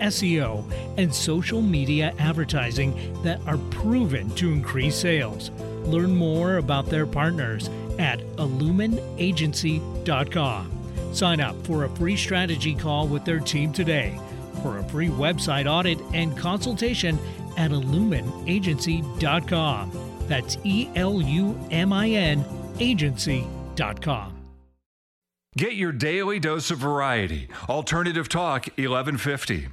S E O, and social media advertising that are proven to increase sales. Learn more about their partners at illumin agency dot com. Sign up for a free strategy call with their team today for a free website audit and consultation at illumin agency dot com. That's E L U M I N agency dot com. Get your daily dose of variety. Alternative Talk, eleven fifty.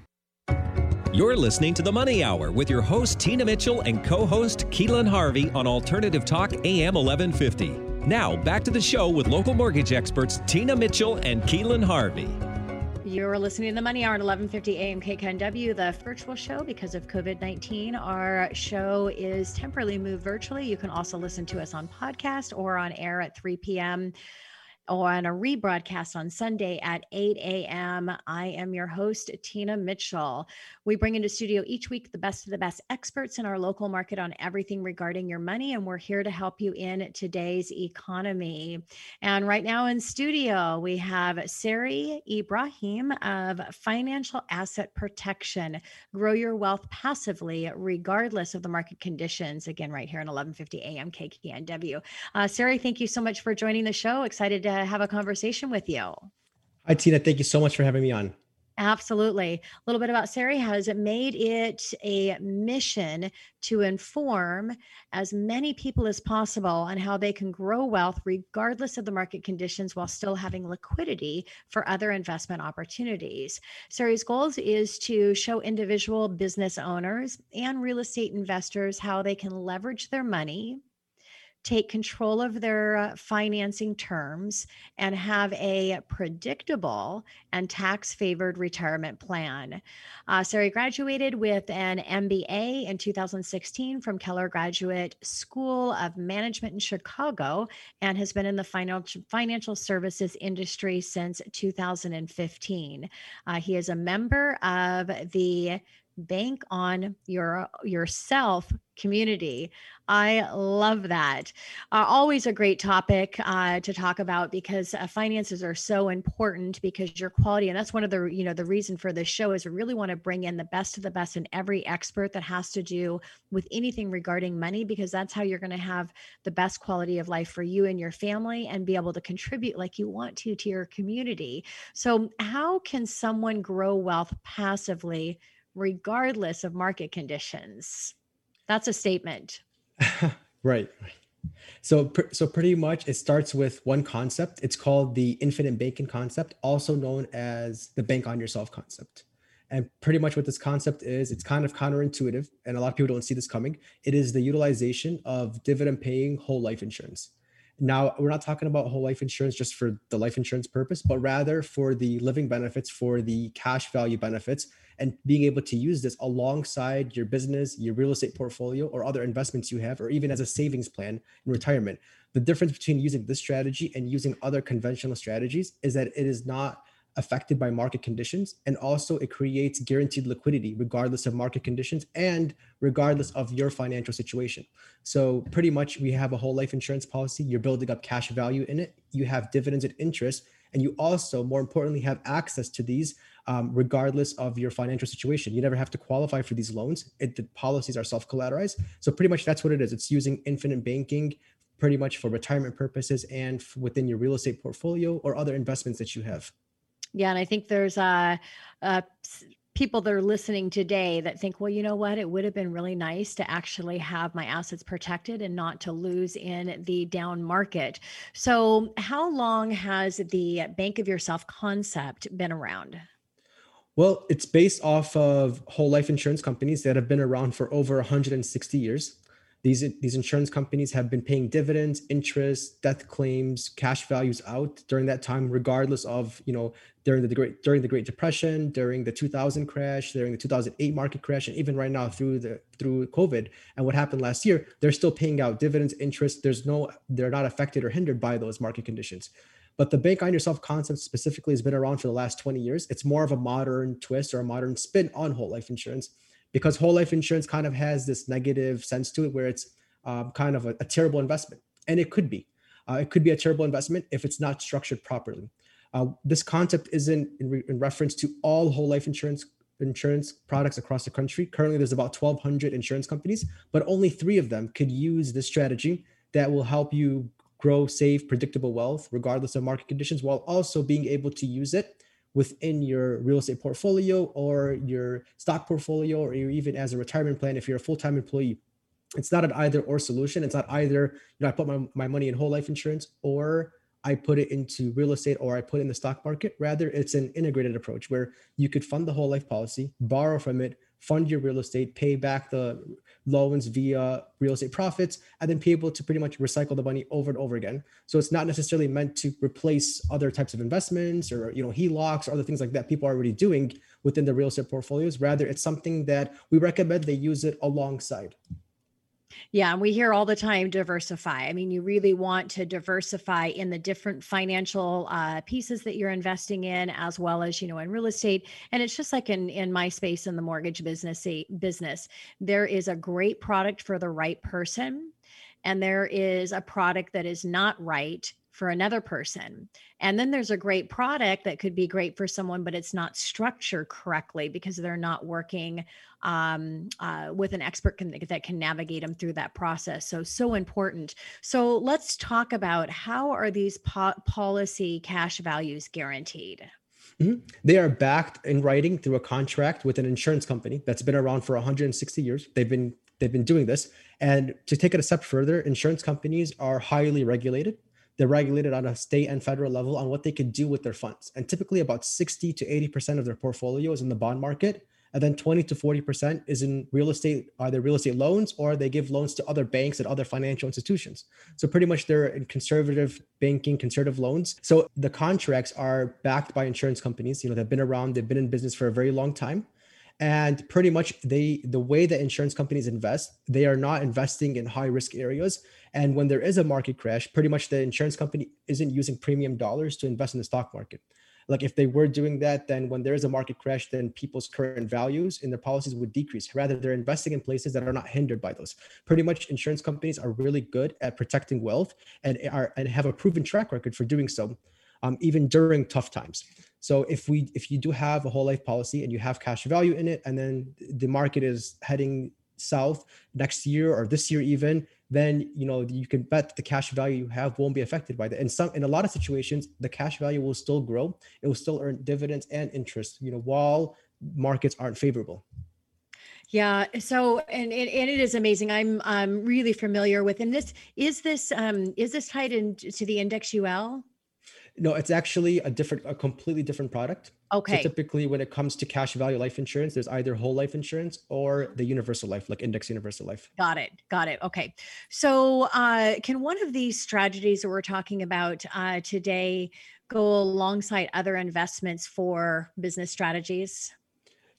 You're listening to The Money Hour with your host, Tina Mitchell, and co-host Keelan Harvey on Alternative Talk A M eleven fifty. Now, back to the show with local mortgage experts Tina Mitchell and Keelan Harvey. You're listening to The Money Hour at eleven fifty A M K K N W, the virtual show. Because of COVID nineteen, our show is temporarily moved virtually. You can also listen to us on podcast or on air at three p.m. on a rebroadcast on Sunday at eight a.m. I am your host, Tina Mitchell. We bring into studio each week the best of the best experts in our local market on everything regarding your money, and we're here to help you in today's economy. And right now in studio, we have Sarry Ibrahim of Financial Asset Protection. Grow your wealth passively, regardless of the market conditions. Again, right here on eleven fifty A M K K N W. Uh, Sarry, thank you so much for joining the show. Excited to have a conversation with you. Hi, Tina. Thank you so much for having me on. Absolutely. A little bit about Sarry. Has made it a mission to inform as many people as possible on how they can grow wealth regardless of the market conditions while still having liquidity for other investment opportunities. Sarry's goals is to show individual business owners and real estate investors how they can leverage their money, take control of their financing terms, and have a predictable and tax-favored retirement plan. Uh, Sarry graduated with an M B A in two thousand sixteen from Keller Graduate School of Management in Chicago, and has been in the financial financial services industry since two thousand fifteen. Uh, he is a member of the Bank on your yourself community. I love that. Uh, always a great topic uh, to talk about, because uh, finances are so important, because your quality, and that's one of the, you know, the reason for this show is we really want to bring in the best of the best in every expert that has to do with anything regarding money, because that's how you're going to have the best quality of life for you and your family and be able to contribute like you want to to your community. So how can someone grow wealth passively regardless of market conditions? That's a statement. Right. So, pr- so pretty much it starts with one concept. It's called the infinite banking concept, also known as the bank on yourself concept. And pretty much what this concept is, it's kind of counterintuitive, and a lot of people don't see this coming. It is the utilization of dividend paying whole life insurance. Now, we're not talking about whole life insurance just for the life insurance purpose, but rather for the living benefits, for the cash value benefits, and being able to use this alongside your business, your real estate portfolio, or other investments you have, or even as a savings plan in retirement. The difference between using this strategy and using other conventional strategies is that it is not affected by market conditions, and also it creates guaranteed liquidity regardless of market conditions and regardless of your financial situation. So pretty much we have a whole life insurance policy, you're building up cash value in it, you have dividends and interest, and you also, more importantly, have access to these um, regardless of your financial situation. You never have to qualify for these loans. It, the policies are self-collateralized. So pretty much that's what it is. It's using infinite banking pretty much for retirement purposes and f- within your real estate portfolio or other investments that you have. Yeah. And I think there's uh, uh, people that are listening today that think, well, you know what, it would have been really nice to actually have my assets protected and not to lose in the down market. So how long has the bank of yourself concept been around? Well, it's based off of whole life insurance companies that have been around for over one hundred sixty years. These, these insurance companies have been paying dividends, interest, death claims, cash values out during that time, regardless of, you know, during the Great during the Great Depression, during the two thousand crash, during the two thousand eight market crash, and even right now through the through COVID and what happened last year, they're still paying out dividends, interest. There's no, they're not affected or hindered by those market conditions. But the bank on yourself concept specifically has been around for the last twenty years. It's more of a modern twist or a modern spin on whole life insurance, because whole life insurance kind of has this negative sense to it where it's um, kind of a, a terrible investment. And it could be. Uh, it could be a terrible investment if it's not structured properly. Uh, this concept isn't in, re- in reference to all whole life insurance insurance products across the country. Currently, there's about twelve hundred insurance companies, but only three of them could use this strategy that will help you grow safe, predictable wealth, regardless of market conditions, while also being able to use it within your real estate portfolio or your stock portfolio, or even as a retirement plan if you're a full-time employee. It's not an either or solution. It's not either, you know, I put my, my money in whole life insurance, or I put it into real estate, or I put it in the stock market. Rather, it's an integrated approach where you could fund the whole life policy, borrow from it, fund your real estate, pay back the loans via real estate profits, and then be able to pretty much recycle the money over and over again. So it's not necessarily meant to replace other types of investments or, you know, H E L O Cs or other things like that people are already doing within the real estate portfolios. Rather, it's something that we recommend they use it alongside. Yeah. And we hear all the time, diversify. I mean, you really want to diversify in the different financial uh, pieces that you're investing in, as well as, you know, in real estate. And it's just like in, in my space in the mortgage business, business, there is a great product for the right person. And there is a product that is not right for another person. And then there's a great product that could be great for someone, but it's not structured correctly because they're not working um, uh, with an expert can, that can navigate them through that process. So, so important. So let's talk about how are these po- policy cash values guaranteed? Mm-hmm. They are backed in writing through a contract with an insurance company that's been around for one hundred sixty years. They've been they've been doing this. And to take it a step further, insurance companies are highly regulated. They're regulated on a state and federal level on what they can do with their funds. And typically about sixty to eighty percent of their portfolio is in the bond market. And then twenty to forty percent is in real estate, either real estate loans, or they give loans to other banks and other financial institutions. So pretty much they're in conservative banking, conservative loans. So the contracts are backed by insurance companies. You know, they've been around, they've been in business for a very long time. And pretty much they, the way that insurance companies invest, they are not investing in high risk areas. And when there is a market crash, pretty much the insurance company isn't using premium dollars to invest in the stock market. Like if they were doing that, then when there is a market crash, then people's current values in their policies would decrease. Rather, they're investing in places that are not hindered by those. Pretty much insurance companies are really good at protecting wealth and are and have a proven track record for doing so, um, even during tough times. So if we if you do have a whole life policy and you have cash value in it, and then the market is heading south next year or this year even, then you know you can bet the cash value you have won't be affected by that. In some in a lot of situations, the cash value will still grow. It will still earn dividends and interest, you know, while markets aren't favorable. Yeah. So, and, and, and it is amazing. I'm um really familiar with, and this is this um is this tied into the index U L? No, it's actually a different, a completely different product. Okay. So typically when it comes to cash value life insurance, there's either whole life insurance or the universal life, like index universal life. Got it. Got it. Okay. So uh, can one of these strategies that we're talking about uh, today go alongside other investments for business strategies?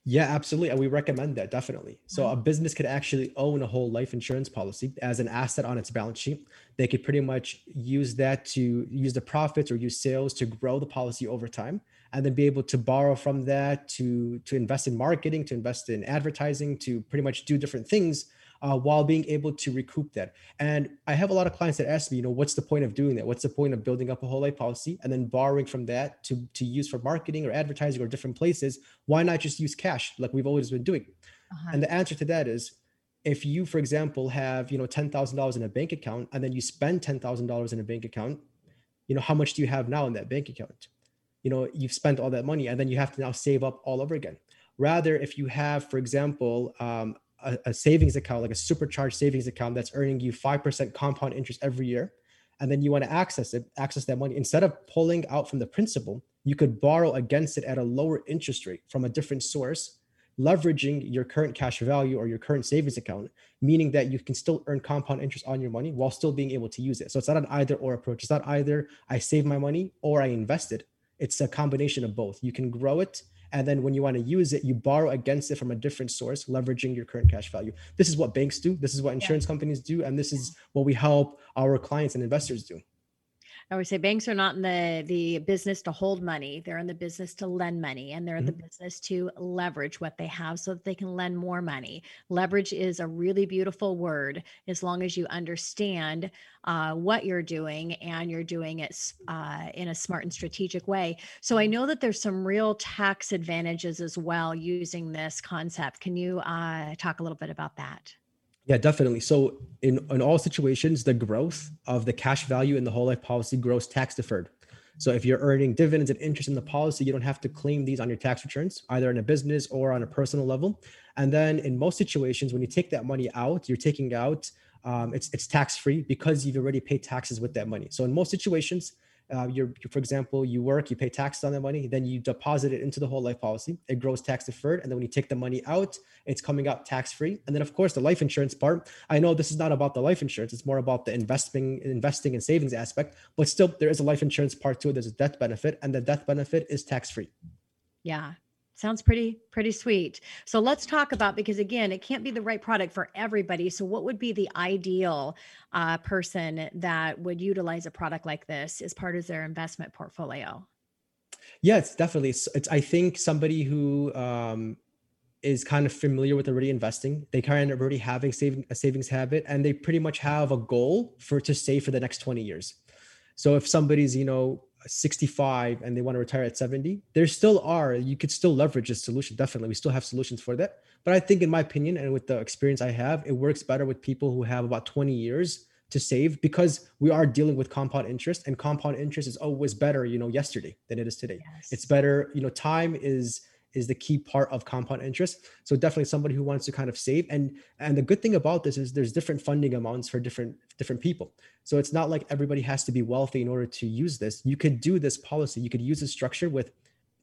Yeah, absolutely. And we recommend that definitely. So a business could actually own a whole life insurance policy as an asset on its balance sheet. They could pretty much use that to use the profits or use sales to grow the policy over time, and then be able to borrow from that to, to invest in marketing, to invest in advertising, to pretty much do different things uh, while being able to recoup that. And I have a lot of clients that ask me, you know, what's the point of doing that? What's the point of building up a whole life policy and then borrowing from that to, to use for marketing or advertising or different places? Why not just use cash like we've always been doing? Uh-huh. And the answer to that is, if you, for example, have, you know, ten thousand dollars in a bank account, and then you spend ten thousand dollars in a bank account, you know, how much do you have now in that bank account? You know, you've spent all that money, and then you have to now save up all over again. Rather, if you have, for example, um, a, a savings account, like a supercharged savings account that's earning you five percent compound interest every year, and then you want to access it, access that money, instead of pulling out from the principal, you could borrow against it at a lower interest rate from a different source leveraging your current cash value or your current savings account, meaning that you can still earn compound interest on your money while still being able to use it. So it's not an either or approach. It's not either I save my money or I invest it. It's a combination of both. You can grow it, and then when you want to use it, you borrow against it from a different source, leveraging your current cash value. This is what banks do. This is what insurance yeah. companies do. And this yeah. is what we help our clients and investors do. I would say banks are not in the, the business to hold money. They're in the business to lend money, and they're in mm-hmm. the business to leverage what they have so that they can lend more money. Leverage is a really beautiful word as long as you understand uh, what you're doing and you're doing it uh, in a smart and strategic way. So I know that there's some real tax advantages as well using this concept. Can you uh, talk a little bit about that? Yeah, definitely. So in, in all situations, the growth of the cash value in the whole life policy grows tax deferred. So if you're earning dividends and interest in the policy, you don't have to claim these on your tax returns, either in a business or on a personal level. And then in most situations, when you take that money out, you're taking out, um, it's it's tax-free because you've already paid taxes with that money. So in most situations, Uh, you're, for example, you work, you pay taxes on the money, then you deposit it into the whole life policy. It grows tax deferred. And then when you take the money out, it's coming out tax free. And then, of course, the life insurance part. I know this is not about the life insurance. It's more about the investing, investing and savings aspect. But still, there is a life insurance part to it. There's a death benefit, and the death benefit is tax free. Yeah. Sounds pretty, pretty sweet. So let's talk about, because again, it can't be the right product for everybody. So what would be the ideal uh, person that would utilize a product like this as part of their investment portfolio? Yeah, it's definitely, it's, it's I think somebody who um, is kind of familiar with already investing, they kind of already having saving, a savings habit, and they pretty much have a goal for to save for the next twenty years. So if somebody's, you know, sixty-five and they want to retire at seventy, there still are, you could still leverage this solution. Definitely. We still have solutions for that. But I think in my opinion, and with the experience I have, it works better with people who have about twenty years to save, because we are dealing with compound interest, and compound interest is always better, you know, yesterday than it is today. Yes. It's better, you know, time is, is the key part of compound interest. So definitely somebody who wants to kind of save. And, and the good thing about this is there's different funding amounts for different, different people. So it's not like everybody has to be wealthy in order to use this. You could do this policy. You could use this structure with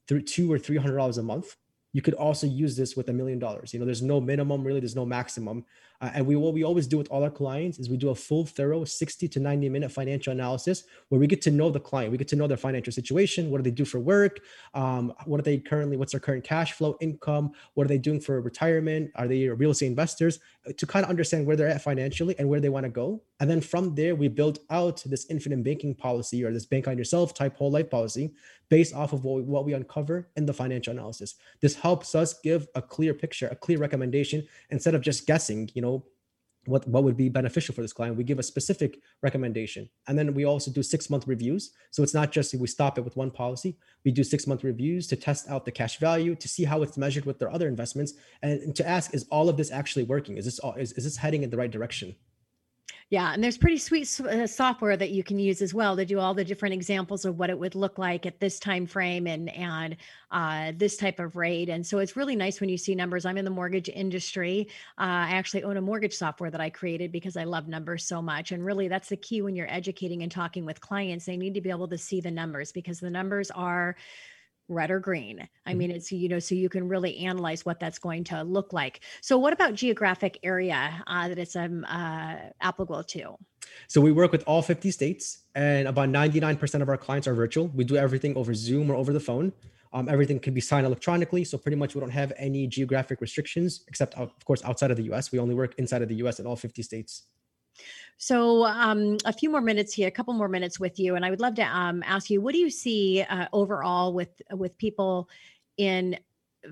th- two or three hundred dollars a month. You could also use this with a million dollars. You know, there's no minimum, really, there's no maximum. Uh, and we, what we always do with all our clients is we do a full, thorough sixty to ninety minute financial analysis where we get to know the client. We get to know their financial situation. What do they do for work? Um, what are they currently, what's their current cash flow, income? What are they doing for retirement? Are they real estate investors? To kind of understand where they're at financially and where they want to go. And then from there, we build out this infinite banking policy, or this bank on yourself type whole life policy, based off of what we, what we uncover in the financial analysis. This helps us give a clear picture, a clear recommendation, instead of just guessing, you know, what, what would be beneficial for this client. We give a specific recommendation. And then we also do six month reviews. So it's not just we stop it with one policy. We do six month reviews to test out the cash value, to see how it's measured with their other investments, and to ask, is all of this actually working? Is this all, is, is this heading in the right direction? Yeah. And there's pretty sweet uh, software that you can use as well to do all the different examples of what it would look like at this time frame and, and uh, this type of rate. And so it's really nice when you see numbers. I'm in the mortgage industry. Uh, I actually own a mortgage software that I created because I love numbers so much. And really, that's the key when you're educating and talking with clients. They need to be able to see the numbers, because the numbers are red or green. I mean, it's, you know, so you can really analyze what that's going to look like. So what about geographic area uh, that it's um, uh, applicable to? So we work with all fifty states, and about ninety-nine percent of our clients are virtual. We do everything over Zoom or over the phone. Um, everything can be signed electronically. So pretty much we don't have any geographic restrictions, except of course, outside of the U S. We only work inside of the U S in all fifty states. So um, a few more minutes here, a couple more minutes with you. And I would love to um, ask you, what do you see uh, overall with, with people in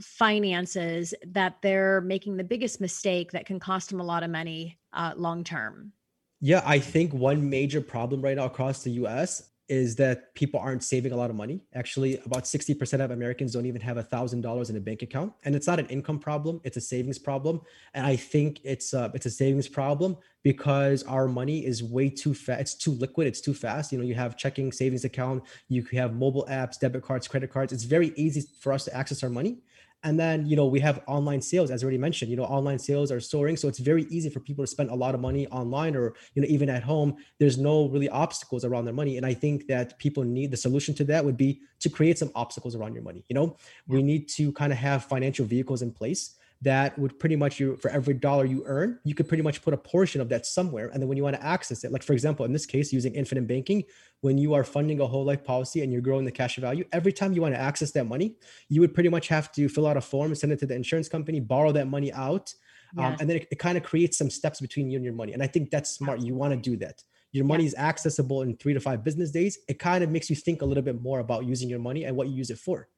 finances that they're making the biggest mistake that can cost them a lot of money uh, long-term? Yeah, I think one major problem right now across the U S is that people aren't saving a lot of money. Actually, about sixty percent of Americans don't even have one thousand dollars in a bank account. And it's not an income problem, it's a savings problem. And I think it's a, it's a savings problem because our money is way too fast. It's too liquid, it's too fast. You know, you have checking, savings account, you have mobile apps, debit cards, credit cards. It's very easy for us to access our money. And then, you know, we have online sales, as already mentioned, you know, online sales are soaring. So it's very easy for people to spend a lot of money online or, you know, even at home. There's no really obstacles around their money. And I think that people need, the solution to that would be to create some obstacles around your money. You know, we need to kind of have financial vehicles in place that would pretty much, you, for every dollar you earn, you could pretty much put a portion of that somewhere. And then when you want to access it, like, for example, in this case, using infinite banking, when you are funding a whole life policy and you're growing the cash value, every time you want to access that money, you would pretty much have to fill out a form, send it to the insurance company, borrow that money out. Yeah. Um, and then it, it kind of creates some steps between you and your money. And I think that's smart. You want to do that. Your money yeah. is accessible in three to five business days. It kind of makes you think a little bit more about using your money and what you use it for.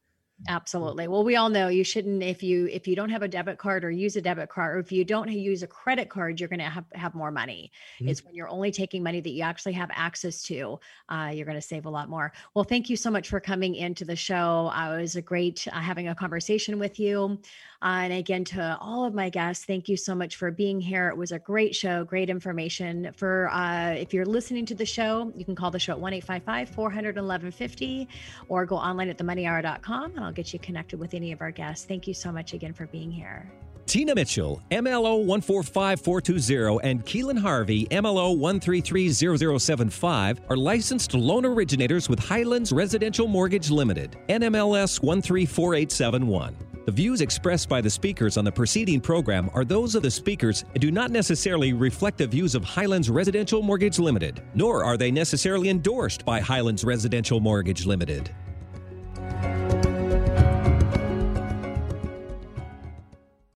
Absolutely. Well, we all know you shouldn't, if you, if you don't have a debit card or use a debit card, or if you don't use a credit card, you're going to have, have more money. Mm-hmm. It's when you're only taking money that you actually have access to, uh, you're going to save a lot more. Well, thank you so much for coming into the show. Uh, it was a great, uh, having a conversation with you. Uh, and again, to all of my guests, thank you so much for being here. It was a great show, great information. For uh, if you're listening to the show, you can call the show at one eight five five, four one one, one five zero zero or go online at the money hour dot com, and I'll get you connected with any of our guests. Thank you so much again for being here. Tina Mitchell, M L O one four five four two zero, and Keelan Harvey, M L O one three three zero zero seven five, are licensed loan originators with Highlands Residential Mortgage Limited, N M L S one three four eight seven one. The views expressed by the speakers on the preceding program are those of the speakers and do not necessarily reflect the views of Highlands Residential Mortgage Limited, nor are they necessarily endorsed by Highlands Residential Mortgage Limited.